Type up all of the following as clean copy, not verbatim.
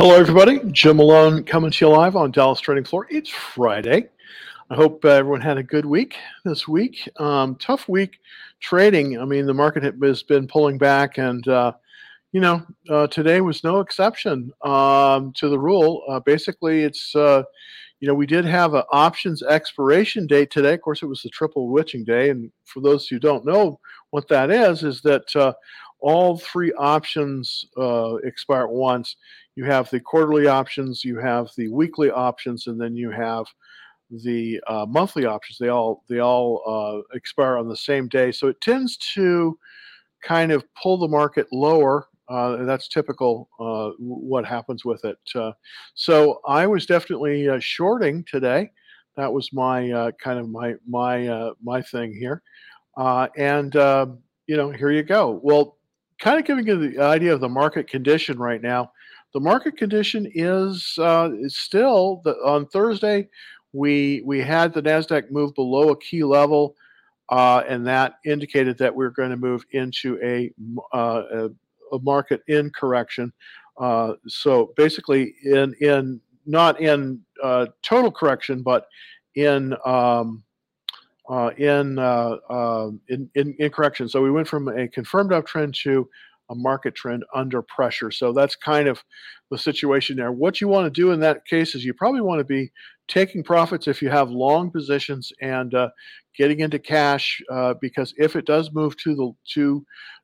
Hello, everybody. Jim Malone coming to you live on Dallas Trading Floor. It's Friday. I hope everyone had a good week this week. Tough week trading. I mean, the market has been pulling back, and, today was no exception to the rule. Basically, it's, we did have an options expiration date today. Of course, it was the triple witching day. And for those who don't know what that is that all three options expire at once. You have the quarterly options, you have the weekly options, and then you have the monthly options. They all expire on the same day. So it tends to kind of pull the market lower. That's typical what happens with it. So I was definitely shorting today. That was my my thing here. Here you go. Well, kind of giving you the idea of the market condition right now. The market condition is still on Thursday. We had the NASDAQ move below a key level, and that indicated that we're going to move into a market in correction. So basically, in not in total correction, but in correction. So we went from a confirmed uptrend to a market trend under pressure. So that's kind of the situation there. What you want to do in that case is you probably want to be taking profits if you have long positions and getting into cash, because if it does move to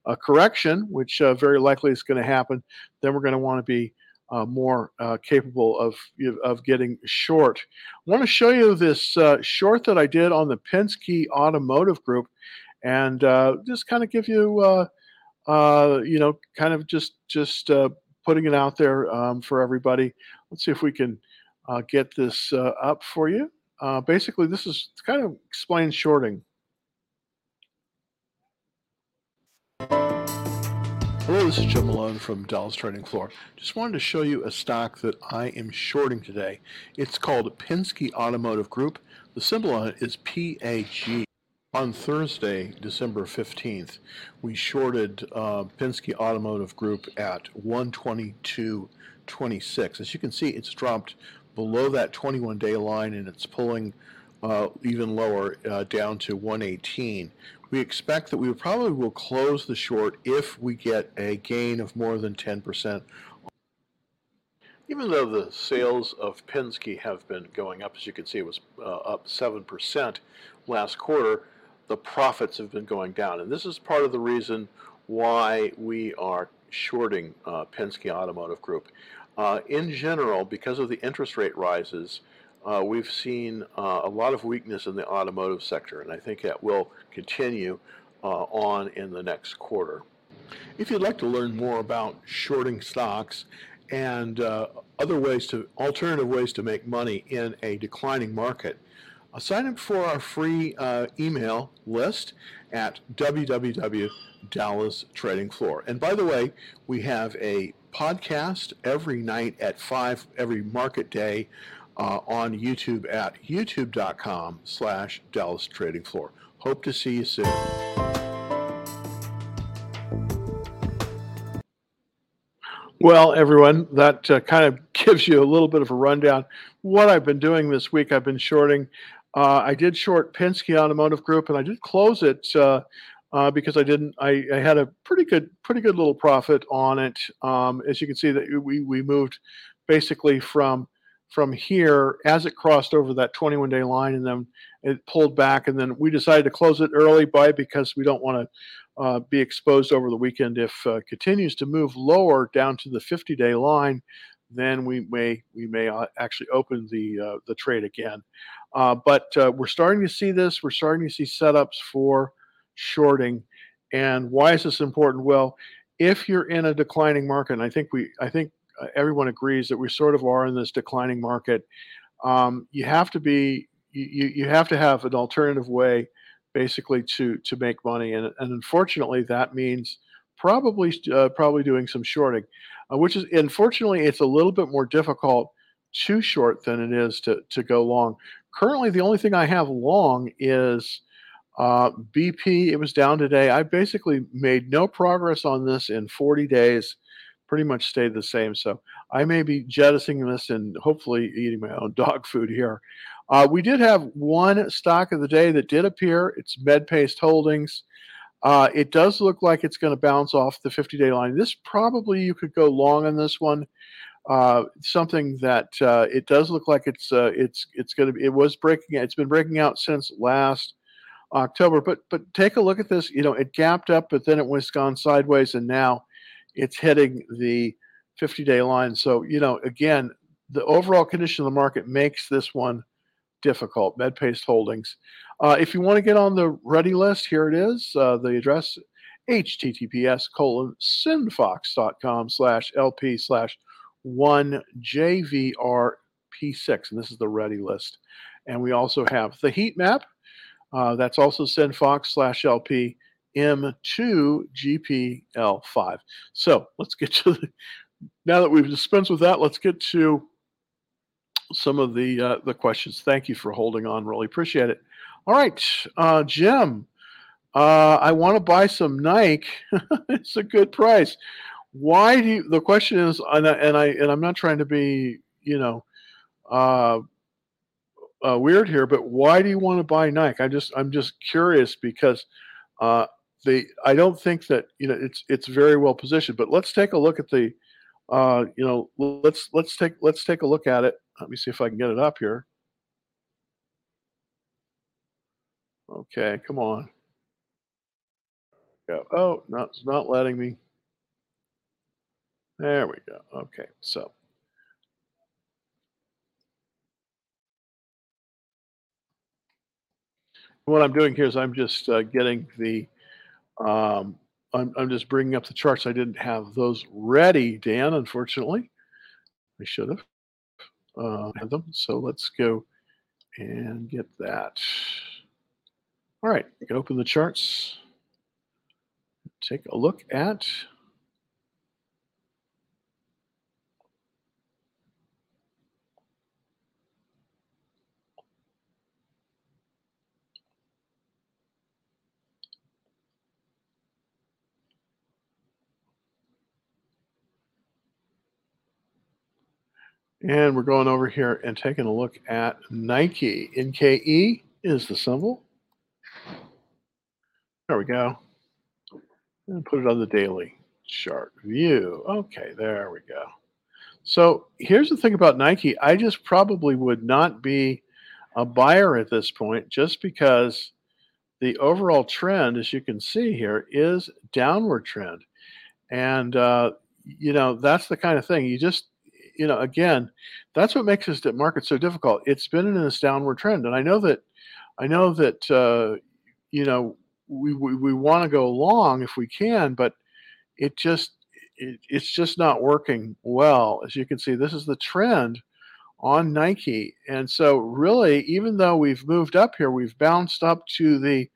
a correction, which very likely is going to happen, then we're going to want to be more capable of getting short. I want to show you this short that I did on the Penske Automotive Group, and just kind of give you putting it out there for everybody. Let's see if we can get this up for you. Basically, this is kind of explains shorting. Hello, this is Jim Malone from Dallas Trading Floor. Just wanted to show you a stock that I am shorting today. It's called Penske Automotive Group. The symbol on it is PAG. On Thursday, December 15th, we shorted Penske Automotive Group at 122.26. As you can see, it's dropped below that 21-day line, and it's pulling even lower down to 118. We expect that we probably will close the short if we get a gain of more than 10%. Even though the sales of Penske have been going up, as you can see, it was up 7% last quarter, the profits have been going down. And this is part of the reason why we are shorting Penske Automotive Group. In general, because of the interest rate rises, we've seen a lot of weakness in the automotive sector, and I think that will continue on in the next quarter. If you'd like to learn more about shorting stocks and alternative ways to make money in a declining market, sign up for our free email list at www.dallastradingfloor. And by the way, we have a podcast every night at 5 every market day on YouTube at youtube.com/DallasTradingFloor. Hope to see you soon. Well, everyone, that kind of gives you a little bit of a rundown. What I've been doing this week, I've been shorting. I did short Penske Automotive Group, and I did close it because I didn't. I had a pretty good little profit on it. As you can see, that we moved basically from here as it crossed over that 21-day line, and then it pulled back, and then we decided to close it early because we don't want to be exposed over the weekend. If it continues to move lower down to the 50-day line, then we may actually open the trade again. But we're starting to see this. We're starting to see setups for shorting. And why is this important? Well, if you're in a declining market, and I think everyone agrees that we sort of are in this declining market, you have to have an alternative way basically to make money, and unfortunately that means probably doing some shorting, which is, unfortunately, it's a little bit more difficult to short than it is to go long. Currently, the only thing I have long is BP. It was down today. I basically made no progress on this in 40 days, pretty much stayed the same. So I may be jettisoning this and hopefully eating my own dog food here. We did have one stock of the day that did appear. It's Medpace Holdings. It does look like it's going to bounce off the 50-day line. This probably you could go long on this one. Something that it does look like it's going to be. It was breaking. It's been breaking out since last October. But take a look at this. You know, it gapped up, but then it was gone sideways, and now it's hitting the 50-day line. So, you know, again, the overall condition of the market makes this one difficult, Medpace Holdings. If you want to get on the ready list, here it is. The address, https://sinfox.com/lp/1JVRP6. And this is the ready list. And we also have the heat map. That's also sinfox/lpm2GPL5. So let's get to the... Now that we've dispensed with that, let's get to some of the questions. Thank you for holding on. Really appreciate it. All right, Jim, I want to buy some Nike. It's a good price. Why do you, the question is, and I'm not trying to be, you know, weird here, but why do you want to buy Nike? I'm just curious because I don't think that, you know, it's very well positioned. But let's take a look at the. You know, let's take a look at it. Let me see if I can get it up here. Okay, come on. Go. Oh, no, it's not letting me. There we go. Okay, so what I'm doing here is I'm just getting the. I'm just bringing up the charts. I didn't have those ready, Dan, unfortunately. I should have had them. So let's go and get that. All right, we can open the charts. Take a look at. And we're going over here and taking a look at Nike. NKE is the symbol. There we go. And put it on the daily chart view. Okay, there we go. So here's the thing about Nike. I just probably would not be a buyer at this point just because the overall trend, as you can see here, is downward trend. And, you know, that's the kind of thing you just... You know, again, that's what makes this market so difficult. It's been in this downward trend, and I know that you know, we want to go long if we can, but it's just not working well. As you can see, this is the trend on Nike, and so really, even though we've moved up here, we've bounced up to the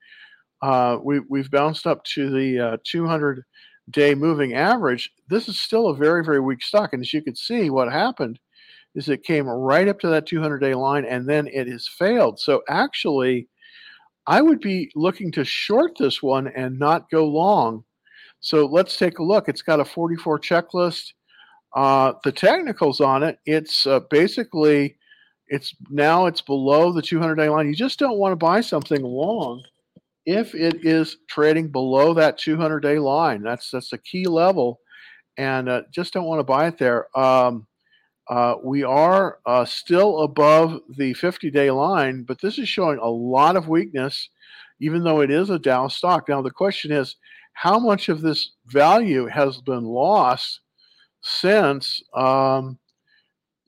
200. Day moving average. This is still a very, very weak stock. And as you can see, what happened is it came right up to that 200-day line, and then it has failed. So actually, I would be looking to short this one and not go long. So let's take a look. It's got a 44 checklist. The technicals on it, it's basically, it's below the 200-day line. You just don't want to buy something long if it is trading below that 200-day line. That's a key level, and just don't want to buy it there. We are still above the 50-day line, but this is showing a lot of weakness, even though it is a Dow stock. Now, the question is, how much of this value has been lost since, in the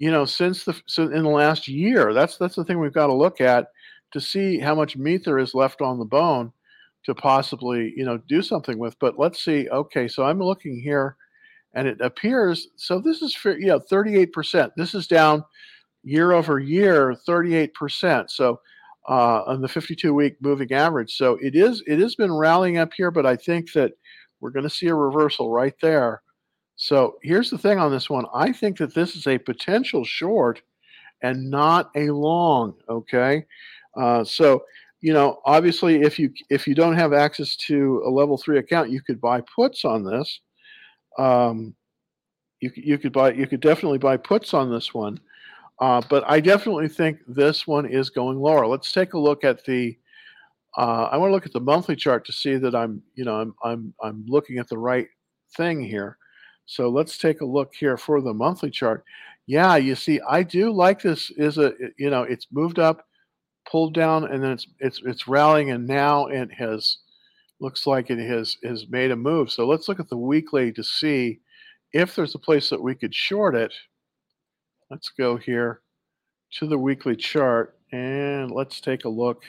last year? That's the thing we've got to look at, to see how much meat there is left on the bone to possibly, you know, do something with. But let's see. Okay, so I'm looking here, and it appears, so this is, 38%. This is down year over year, 38%. So on the 52-week moving average. So it has been rallying up here, but I think that we're going to see a reversal right there. So here's the thing on this one. I think that this is a potential short and not a long, okay? So, you know, obviously, if you don't have access to a level 3 account, you could buy puts on this. You could definitely buy puts on this one, but I definitely think this one is going lower. Let's take a look at the. I want to look at the monthly chart to see that I'm looking at the right thing here. So let's take a look here for the monthly chart. Yeah, you see, I do like this. It's moved up, pulled down, and then it's rallying, and now it has looks like it has made a move. So let's look at the weekly to see if there's a place that we could short it. Let's go here to the weekly chart and let's take a look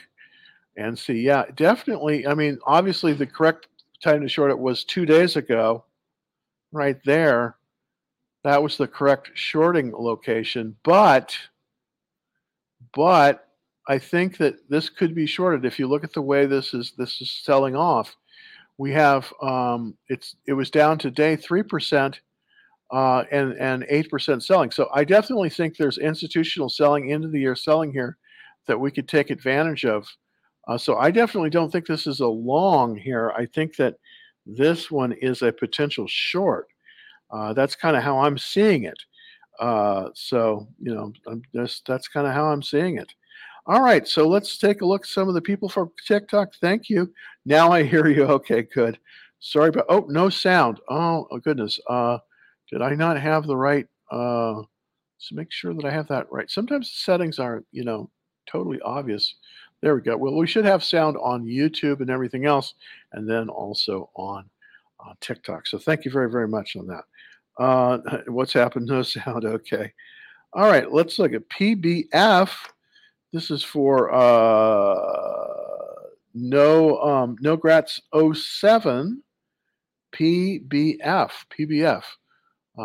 and see. Yeah, definitely. I mean, obviously the correct time to short it was 2 days ago. Right there, that was the correct shorting location, but I think that this could be shorted. If you look at the way this is selling off, we have it was down today 3% and 8% selling. So I definitely think there's institutional selling into the year selling here that we could take advantage of. So I definitely don't think this is a long here. I think that this one is a potential short. That's kind of how I'm seeing it. That's kind of how I'm seeing it. All right, so let's take a look at some of the people from TikTok. Thank you. Now I hear you. Okay, good. Sorry about no sound. Oh goodness. Did I not have the right? So make sure that I have that right. Sometimes the settings aren't, totally obvious. There we go. Well, we should have sound on YouTube and everything else, and then also on TikTok. So thank you very, very much on that. What's happened? No sound. Okay. All right. Let's look at PBF. This is for no grats 07 PBF.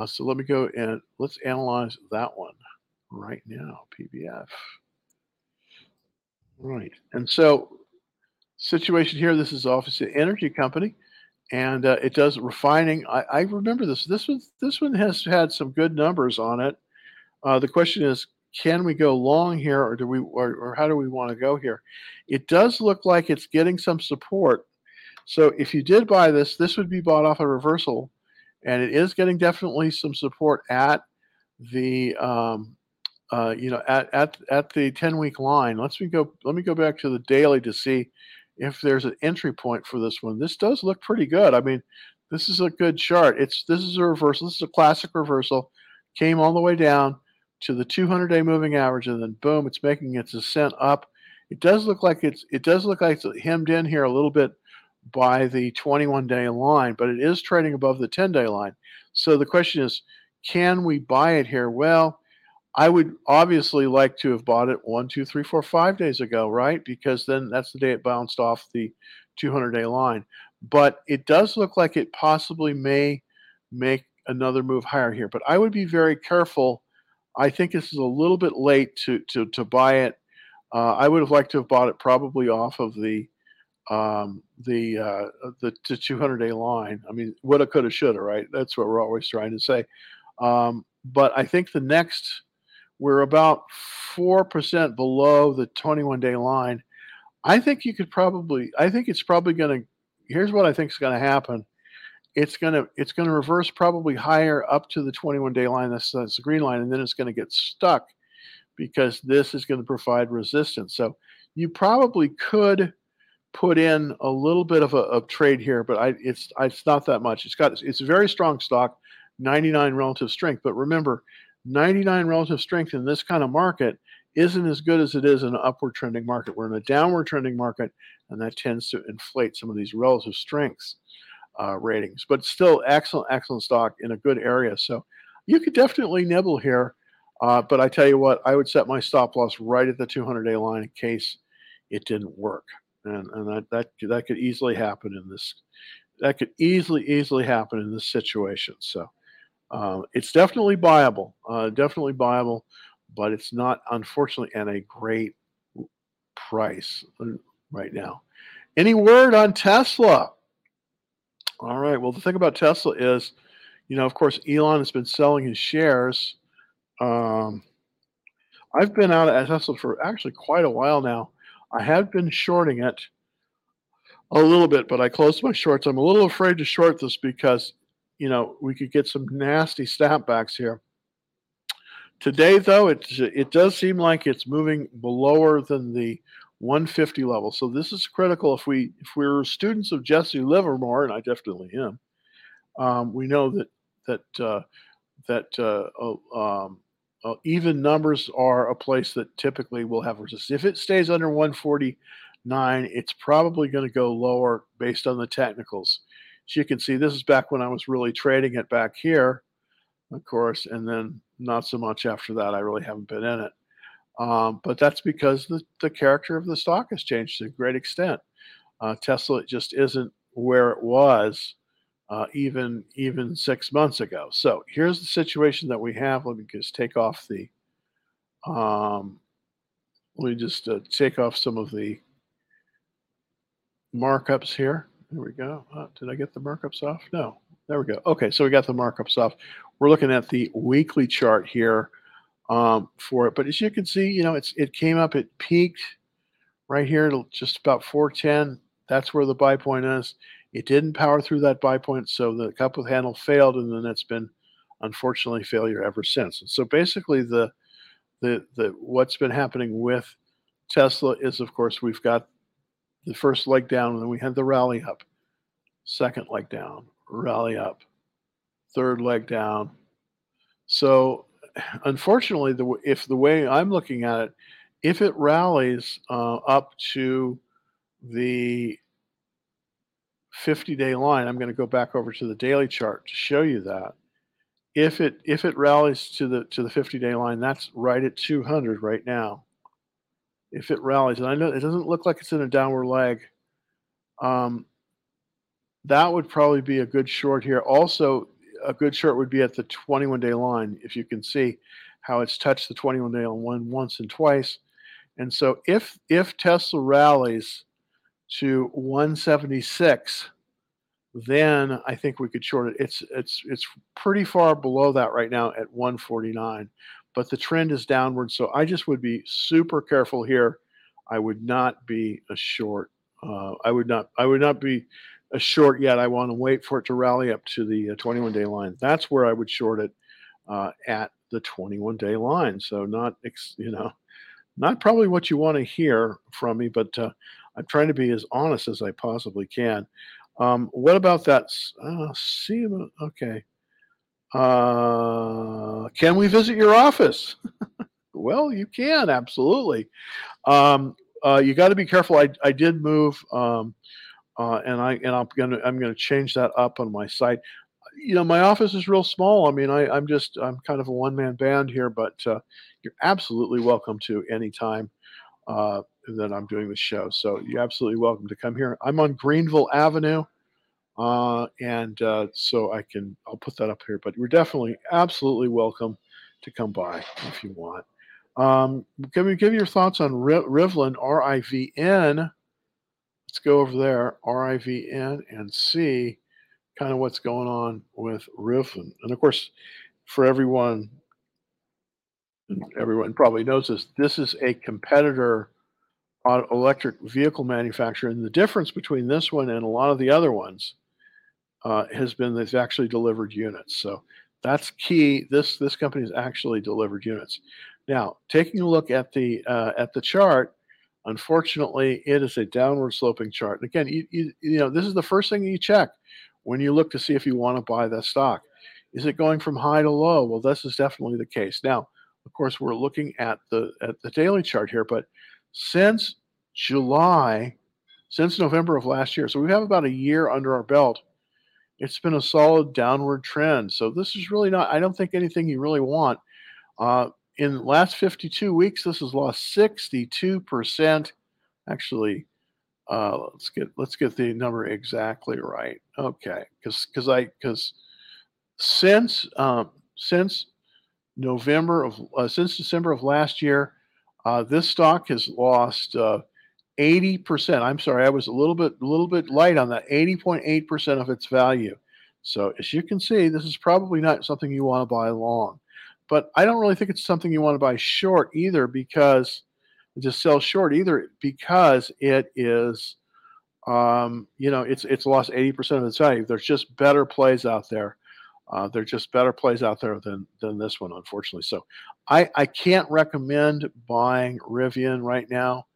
So let me go and let's analyze that one right now. PBF. Right. And so situation here, this is obviously an energy company, and it does refining. I remember this. This one has had some good numbers on it. The question is, can we go long here, or do we, or how do we want to go here? It does look like it's getting some support. So if you did buy this, this would be bought off a reversal, and it is getting definitely some support at the at the 10-week line. Let me go back to the daily to see if there's an entry point for this one. This does look pretty good. I mean, this is a good chart. This is a reversal. This is a classic reversal. Came all the way down to the 200-day moving average, and then boom, it's making its ascent up. It does look like it's hemmed in here a little bit by the 21-day line, but it is trading above the 10-day line. So the question is, can we buy it here? Well, I would obviously like to have bought it 1, 2, 3, 4, 5 days ago, right? Because then that's the day it bounced off the 200-day line. But it does look like it possibly may make another move higher here. But I would be very careful. I think this is a little bit late to buy it. I would have liked to have bought it probably off of the 200-day line. I mean, woulda, coulda, shoulda, right? That's what we're always trying to say. But I think the next. We're about 4% below the 21-day line. Here's what I think is going to happen. It's going to reverse probably higher up to the 21-day line. That's the green line. And then it's going to get stuck because this is going to provide resistance. So you probably could put in a little bit of a trade here, but it's not that much. It's a very strong stock, 99 relative strength. But remember, 99 relative strength in this kind of market isn't as good as it is in an upward trending market. We're in a downward trending market, and that tends to inflate some of these relative strengths ratings. But still, excellent, excellent stock in a good area. So you could definitely nibble here. But I tell you what, I would set my stop loss right at the 200-day line in case it didn't work, and that could easily happen in this. That could easily happen in this situation. So. It's definitely buyable, but it's not, unfortunately, at a great price right now. Any word on Tesla? All right. Well, the thing about Tesla is, of course, Elon has been selling his shares. I've been out at Tesla for actually quite a while now. I have been shorting it a little bit, but I closed my shorts. I'm a little afraid to short this because you know, we could get some nasty snapbacks here. Today, though, it does seem like it's moving lower than the 150 level. So this is critical. If we're students of Jesse Livermore, and I definitely am, we know that even numbers are a place that typically will have resistance. If it stays under 149, it's probably going to go lower based on the technicals. So you can see this is back when I was really trading it back here, of course, and then not so much after that. I really haven't been in it. But that's because the character of the stock has changed to a great extent. Tesla just isn't where it was even 6 months ago. So here's the situation that we have. Let me just take off some of the markups here. There we go. Did I get the markups off? No. There we go. Okay, so we got the markups off. We're looking at the weekly chart here. For it, but as you can see, you know, it came up, it peaked right here to just about 410. That's where the buy point is. It didn't power through that buy point, so the cup with handle failed, and then it's been, unfortunately, failure ever since. And so basically, the what's been happening with Tesla is, of course, we've got the first leg down, and then we had the rally up, second leg down, rally up, third leg down. So unfortunately, if the way I'm looking at it, if it rallies up to the 50-day line, I'm going to go back over to the daily chart to show you that. If it rallies to the 50-day line, that's right at 200 right now. If it rallies, and I know it doesn't look like it's in a downward leg, that would probably be a good short here. Also, a good short would be at the 21-day line, if you can see how it's touched the 21-day line once and twice. And so if Tesla rallies to 176, then I think we could short it. It's pretty far below that right now at 149, but the trend is downward. So I just would be super careful here. I would not be a short. I would not be a short yet. I want to wait for it to rally up to the 21-day line. That's where I would short it at the 21-day line. So not probably what you want to hear from me, but I'm trying to be as honest as I possibly can. What about that? Okay. Can we visit your office? Well, you can. Absolutely. You got to be careful. I did move, and I'm gonna change that up on my site. You know, my office is real small. I mean, I'm kind of a one-man band here, but you're absolutely welcome to any time that I'm doing this show. So you're absolutely welcome to come here. I'm on Greenville Avenue, so I'll put that up here. But you're definitely absolutely welcome to come by if you want. Can we give your thoughts on Rivian? RIVN. Let's go over there, RIVN, and see kind of what's going on with Rivian. And of course, for everyone probably knows this is a competitor electric vehicle manufacturer. And the difference between this one and a lot of the other ones has been they've actually delivered units. So that's key. This company has actually delivered units. Now, taking a look at the chart, unfortunately, it is a downward sloping chart. And again, you know, this is the first thing you check when you look to see if you want to buy that stock. Is it going from high to low? Well, this is definitely the case. Now, of course, we're looking at the daily chart here, but since November of last year, so we have about a year under our belt, it's been a solid downward trend. So this is really not, I don't think, anything you really want. In the last 52 weeks, this has lost 62%. Actually, let's get the number exactly right. Okay, because since December of last year, this stock has lost 80%. I'm sorry, I was a little bit light on that. 80.8% of its value. So as you can see, this is probably not something you want to buy long. But I don't really think it's something you want to buy short either, because it is, it's lost 80% of its value. There's just better plays out there. They're just better plays out there than this one, unfortunately. So I can't recommend buying Rivian right now.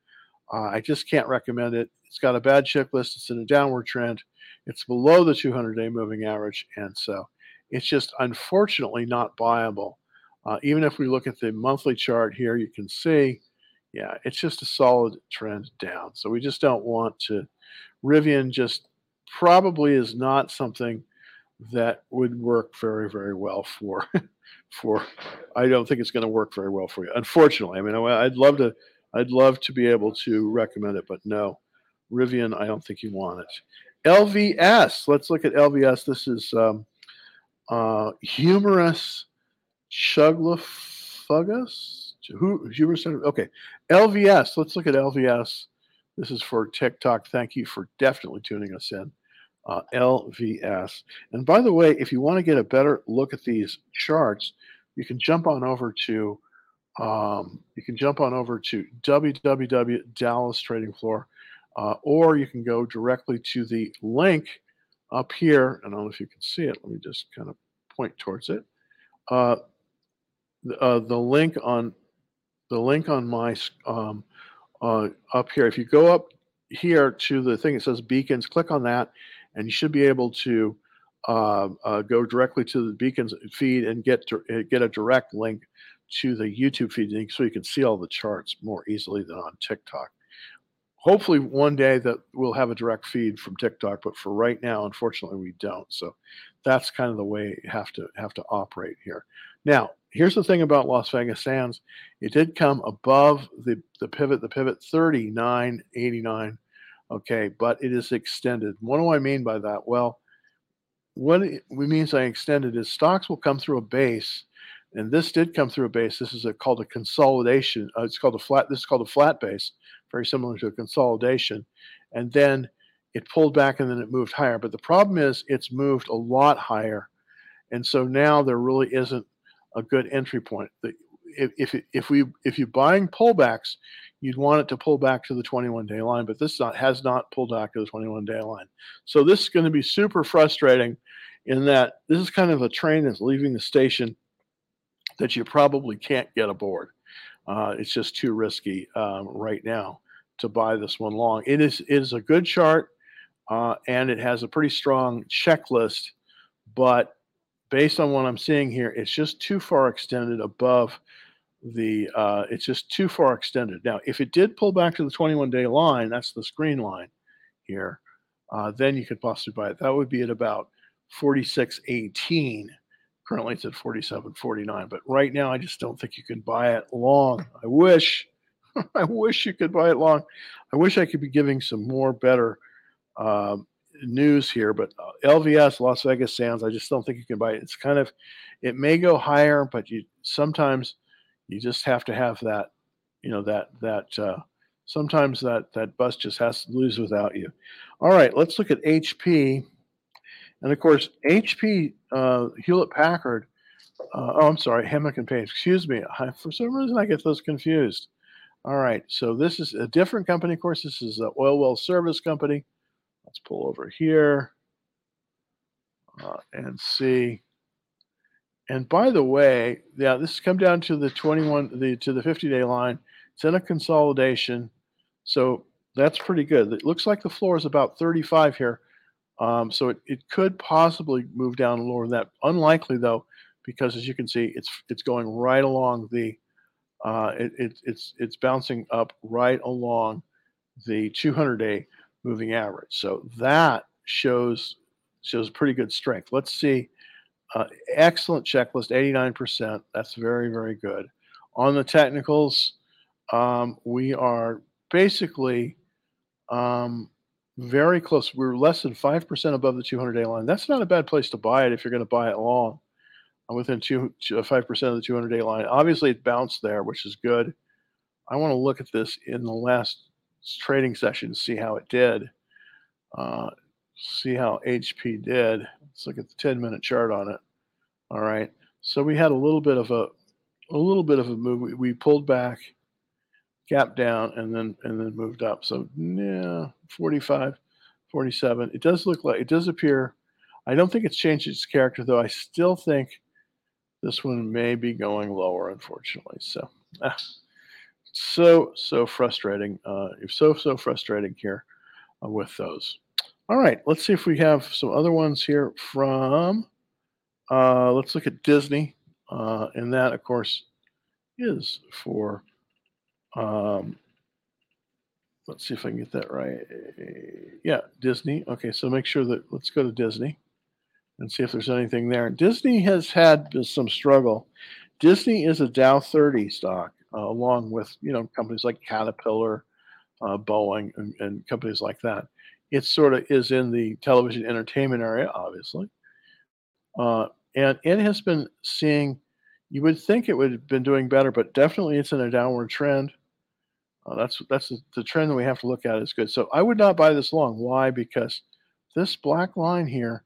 I just can't recommend it. It's got a bad checklist. It's in a downward trend. It's below the 200-day moving average. And so it's just unfortunately not buyable. Even if we look at the monthly chart here, you can see, yeah, it's just a solid trend down. So we just don't want to. Rivian just probably is not something that would work very, very well for. I don't think it's going to work very well for you, unfortunately. I mean, I'd love to be able to recommend it, but no, Rivian, I don't think you want it. LVS. Let's look at LVS. This is humorous. Chugglefugus? Okay. LVS. Let's look at LVS. This is for TikTok. Thank you for definitely tuning us in. LVS. And by the way, if you want to get a better look at these charts, you can jump on over to www.DallasTradingFloor, or you can go directly to the link up here. I don't know if you can see it. Let me just kind of point towards it. The link on my up here. If you go up here to the thing that says beacons, click on that, and you should be able to go directly to the beacons feed and get a direct link to the YouTube feed, so you can see all the charts more easily than on TikTok. Hopefully, one day that we'll have a direct feed from TikTok, but for right now, unfortunately, we don't. So that's kind of the way you have to operate here. Now, here's the thing about Las Vegas Sands. It did come above the pivot 39.89. Okay, but it is extended. What do I mean by that? Well, what it means by extended is stocks will come through a base, and this did come through a base. This is called a consolidation. It's called a flat. This is called a flat base. Very similar to a consolidation, and then it pulled back and then it moved higher. But the problem is it's moved a lot higher, and so now there really isn't a good entry point. If you're buying pullbacks, you'd want it to pull back to the 21-day line, but this has not pulled back to the 21-day line. So this is going to be super frustrating, in that this is kind of a train that's leaving the station that you probably can't get aboard. It's just too risky right now to buy this one long. It is a good chart, and it has a pretty strong checklist, but based on what I'm seeing here, it's just too far extended above the it's just too far extended. Now, if it did pull back to the 21-day line, that's this green line here, then you could possibly buy it. That would be at about 46.18. Currently, it's at 47.49, but right now I just don't think you can buy it long. I wish you could buy it long. I wish I could be giving some more better news here, but LVS, Las Vegas Sands, I just don't think you can buy it. It's kind of, it may go higher, but sometimes you just have to have that, sometimes that bus just has to lose without you. All right, let's look at HP. And of course, HP, Hewlett Packard, Hammock and Page, excuse me. For some reason, I get those confused. All right, so this is a different company. Of course, this is an oil well service company. Let's pull over here and see. And by the way, yeah, this has come down to the 50-day line. It's in a consolidation, so that's pretty good. It looks like the floor is about 35 here. So it could possibly move down lower than that. Unlikely though, because as you can see, it's going right along the it's bouncing up right along the 200-day moving average. So that shows pretty good strength. Let's see, excellent checklist, 89%. That's very, very good. On the technicals, we are basically. Very close. We're less than 5% above the 200-day line. That's not a bad place to buy it if you're going to buy it long. I'm within 5% of the 200-day line. Obviously, it bounced there, which is good. I want to look at this in the last trading session to see how it did, see how HP did. Let's look at the 10-minute chart on it. All right. So we had a little bit of a move. We pulled back. Gap down and then moved up. So yeah, 45, 47. It does appear. I don't think it's changed its character, though. I still think this one may be going lower, unfortunately. So, so frustrating. So frustrating here with those. All right, let's see if we have some other ones here from, let's look at Disney. And that, of course, is for, let's see if I can get that right. Yeah, Disney. Okay, so make sure that, let's go to Disney and see if there's anything there. Disney has had some struggle. Disney is a Dow 30 stock, along with, you know, companies like Caterpillar, Boeing, and companies like that. It sort of is in the television entertainment area, obviously. And it has been seeing, you would think it would have been doing better, but definitely it's in a downward trend. That's the trend that we have to look at is good. So I would not buy this long. Why? Because this black line here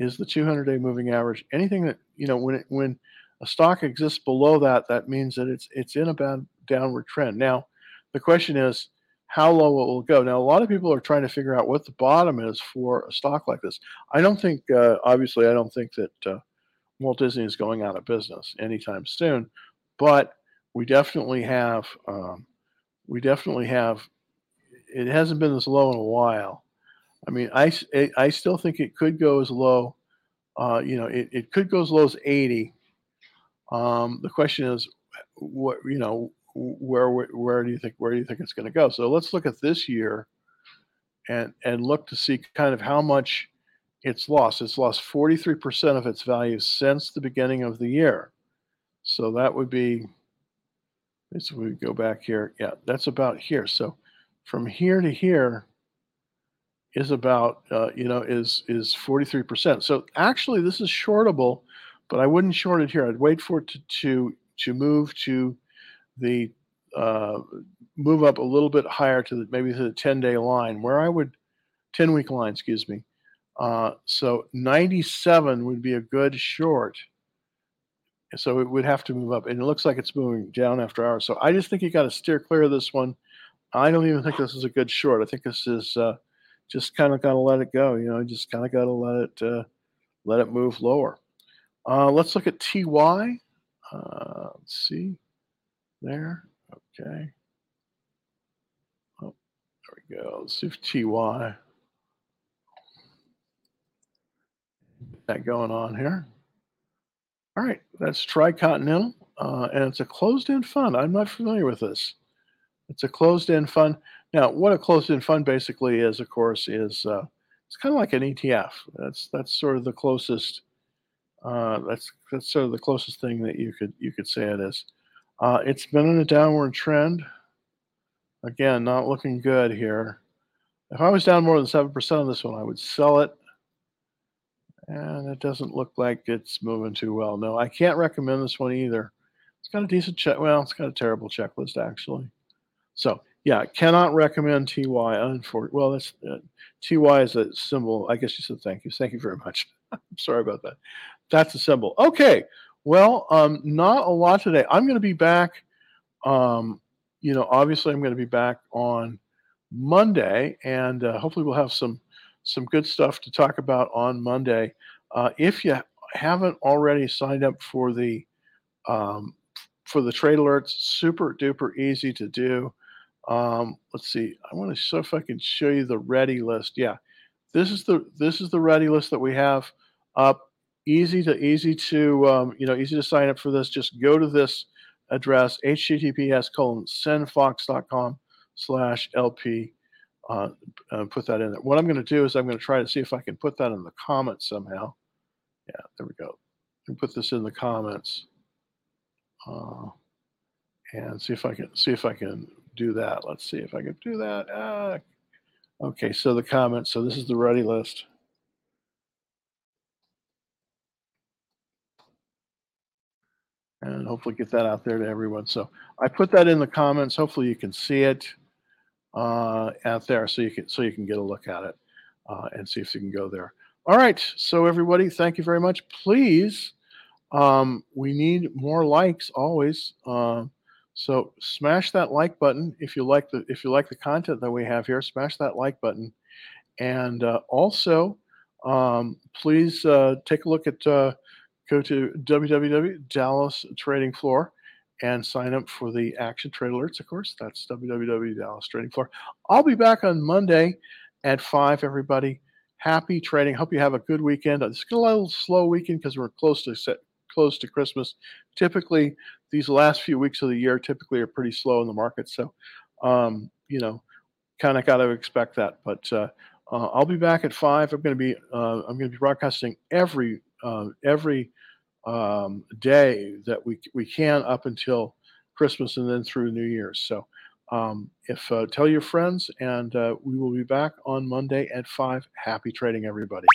is the 200-day moving average. Anything that, you know, when a stock exists below that, that means that it's in a bad downward trend. Now, the question is how low it will go. Now, a lot of people are trying to figure out what the bottom is for a stock like this. I don't think, obviously, I don't think that Walt Disney is going out of business anytime soon, but we definitely have it hasn't been this low in a while. I mean, I still think it could go as low, it could go as low as 80. The question is, what, you know, where do you think it's going to go? So let's look at this year and look to see kind of how much it's lost. It's lost 43% of its value since the beginning of the year. So that would be, so we go back here. Yeah, that's about here. So from here to here is about, is 43%. So actually this is shortable, but I wouldn't short it here. I'd wait for it to move to the, move up a little bit higher to the, maybe to the 10-day line where I would, 10-week line, excuse me. So 97 would be a good short. So it would have to move up, and it looks like it's moving down after hours. So I just think you got to steer clear of this one. I don't even think this is a good short. I think this is just kind of got to let it go. You know, just kind of got to let it move lower. Let's look at TY. Let's see there. Okay. Oh, there we go. Let's see if TY. That going on here. All right, that's TriContinental, and it's a closed-end fund. I'm not familiar with this. It's a closed-end fund. Now, what a closed-end fund basically is, of course, is it's kind of like an ETF. That's sort of the closest. That's sort of the closest thing that you could say it is. It's been in a downward trend. Again, not looking good here. If I was down more than 7% on this one, I would sell it. And it doesn't look like it's moving too well. No, I can't recommend this one either. It's got a decent check. Well, it's got a terrible checklist, actually. So, yeah, cannot recommend TY. Well, that's, TY is a symbol. I guess you said thank you. Thank you very much. I'm sorry about that. That's a symbol. Okay. Well, not a lot today. I'm going to be back. Obviously, I'm going to be back on Monday. And hopefully we'll have some good stuff to talk about on Monday. If you haven't already signed up for the trade alerts, super duper easy to do. Let's see. I want to see if I can show you the ready list. Yeah, this is the ready list that we have up. Easy to sign up for this. Just go to this address: https://sendfox.com/lp. Put that in there. What I'm going to do is I'm going to try to see if I can put that in the comments somehow. Yeah, there we go. I can put this in the comments and see if I can do that. Let's see if I can do that. Okay, so the comments. So this is the ready list. And hopefully get that out there to everyone. So I put that in the comments. Hopefully you can see it out there, so you can get a look at it and see if you can go there. All right, so everybody, thank you very much. Please, we need more likes always. So smash that like button if you like the content that we have here. Smash that like button, and also Please take a look at, go to www.dallastradingfloor.com. and sign up for the Action Trade Alerts, of course. That's www.dallastradingfloor.com. I'll be back on Monday at 5, everybody. Happy trading. Hope you have a good weekend. It's a little slow weekend because we're close to Christmas. Typically, these last few weeks of the year typically are pretty slow in the market. So, kind of got to expect that. But I'll be back at 5. I'm going to be broadcasting every day that we can up until Christmas and then through New Year's. So if tell your friends, and we will be back on Monday at 5. Happy trading, everybody.